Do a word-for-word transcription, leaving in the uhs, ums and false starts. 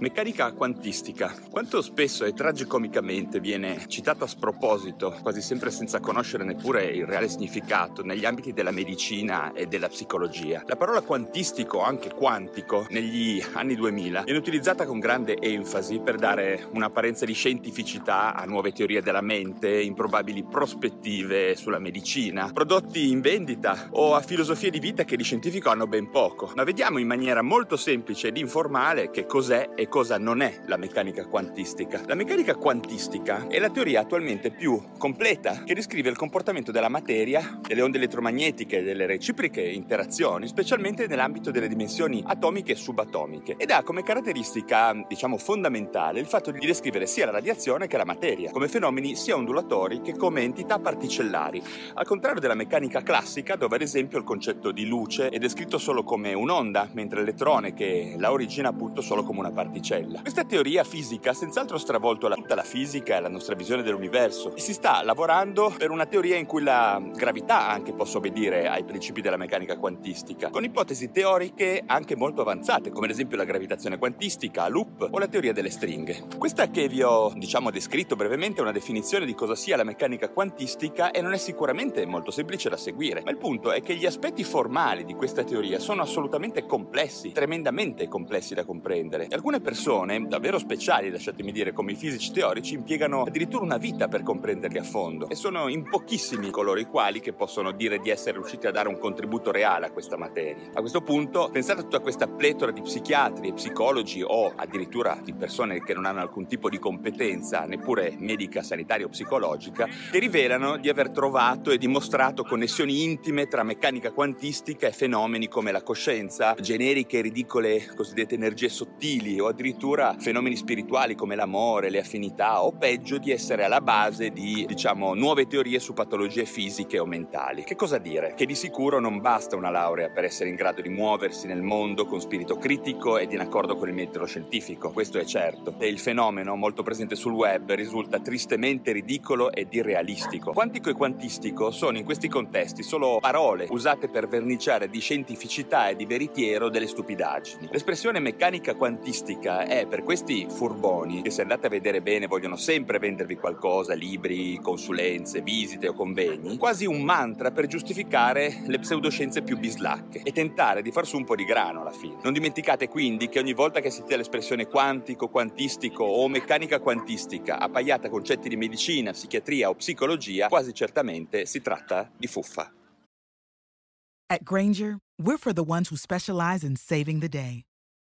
Meccanica quantistica. Quanto spesso e tragicomicamente viene citata a sproposito, quasi sempre senza conoscere neppure il reale significato, negli ambiti della medicina e della psicologia. La parola quantistico, anche quantico, negli anni duemila viene utilizzata con grande enfasi per dare un'apparenza di scientificità a nuove teorie della mente, improbabili prospettive sulla medicina, prodotti in vendita o a filosofie di vita che di scientifico hanno ben poco. Ma vediamo in maniera molto semplice ed informale che cos'è e cosa non è la meccanica quantistica. La meccanica quantistica è la teoria attualmente più completa che descrive il comportamento della materia, delle onde elettromagnetiche e delle reciproche interazioni, specialmente nell'ambito delle dimensioni atomiche e subatomiche, ed ha come caratteristica, diciamo, fondamentale il fatto di descrivere sia la radiazione che la materia, come fenomeni sia ondulatori che come entità particellari, al contrario della meccanica classica, dove ad esempio il concetto di luce è descritto solo come un'onda, mentre l'elettrone, che la origina appunto solo come una particella. Questa teoria fisica ha senz'altro stravolto la, tutta la fisica e la nostra visione dell'universo, e si sta lavorando per una teoria in cui la gravità anche possa obbedire ai principi della meccanica quantistica, con ipotesi teoriche anche molto avanzate, come ad esempio la gravitazione quantistica, loop o la teoria delle stringhe. Questa che vi ho, diciamo, descritto brevemente è una definizione di cosa sia la meccanica quantistica, e non è sicuramente molto semplice da seguire, ma il punto è che gli aspetti formali di questa teoria sono assolutamente complessi, tremendamente complessi da comprendere. E alcune persone davvero speciali, lasciatemi dire, come i fisici teorici, impiegano addirittura una vita per comprenderli a fondo, e sono in pochissimi coloro i quali che possono dire di essere riusciti a dare un contributo reale a questa materia. A questo punto pensate a tutta questa pletora di psichiatri e psicologi, o addirittura di persone che non hanno alcun tipo di competenza neppure medica, sanitaria o psicologica, che rivelano di aver trovato e dimostrato connessioni intime tra meccanica quantistica e fenomeni come la coscienza, generiche e ridicole cosiddette energie sottili, o addirittura fenomeni spirituali come l'amore, le affinità, o peggio di essere alla base di, diciamo, nuove teorie su patologie fisiche o mentali. Che cosa dire? Che di sicuro non basta una laurea per essere in grado di muoversi nel mondo con spirito critico ed in accordo con il metodo scientifico, questo è certo. E il fenomeno, molto presente sul web, risulta tristemente ridicolo ed irrealistico. Quantico e quantistico sono in questi contesti solo parole usate per verniciare di scientificità e di veritiero delle stupidaggini. L'espressione meccanica quantistica è per questi furboni che, se andate a vedere bene, vogliono sempre vendervi qualcosa, libri, consulenze, visite o convegni, quasi un mantra per giustificare le pseudoscienze più bislacche e tentare di far su un po' di grano alla fine. Non dimenticate quindi che ogni volta che sentite l'espressione quantico, quantistico o meccanica quantistica appaiata a concetti di medicina, psichiatria o psicologia, quasi certamente si tratta di fuffa. At Grainger, we're for the ones who specialize in saving the day.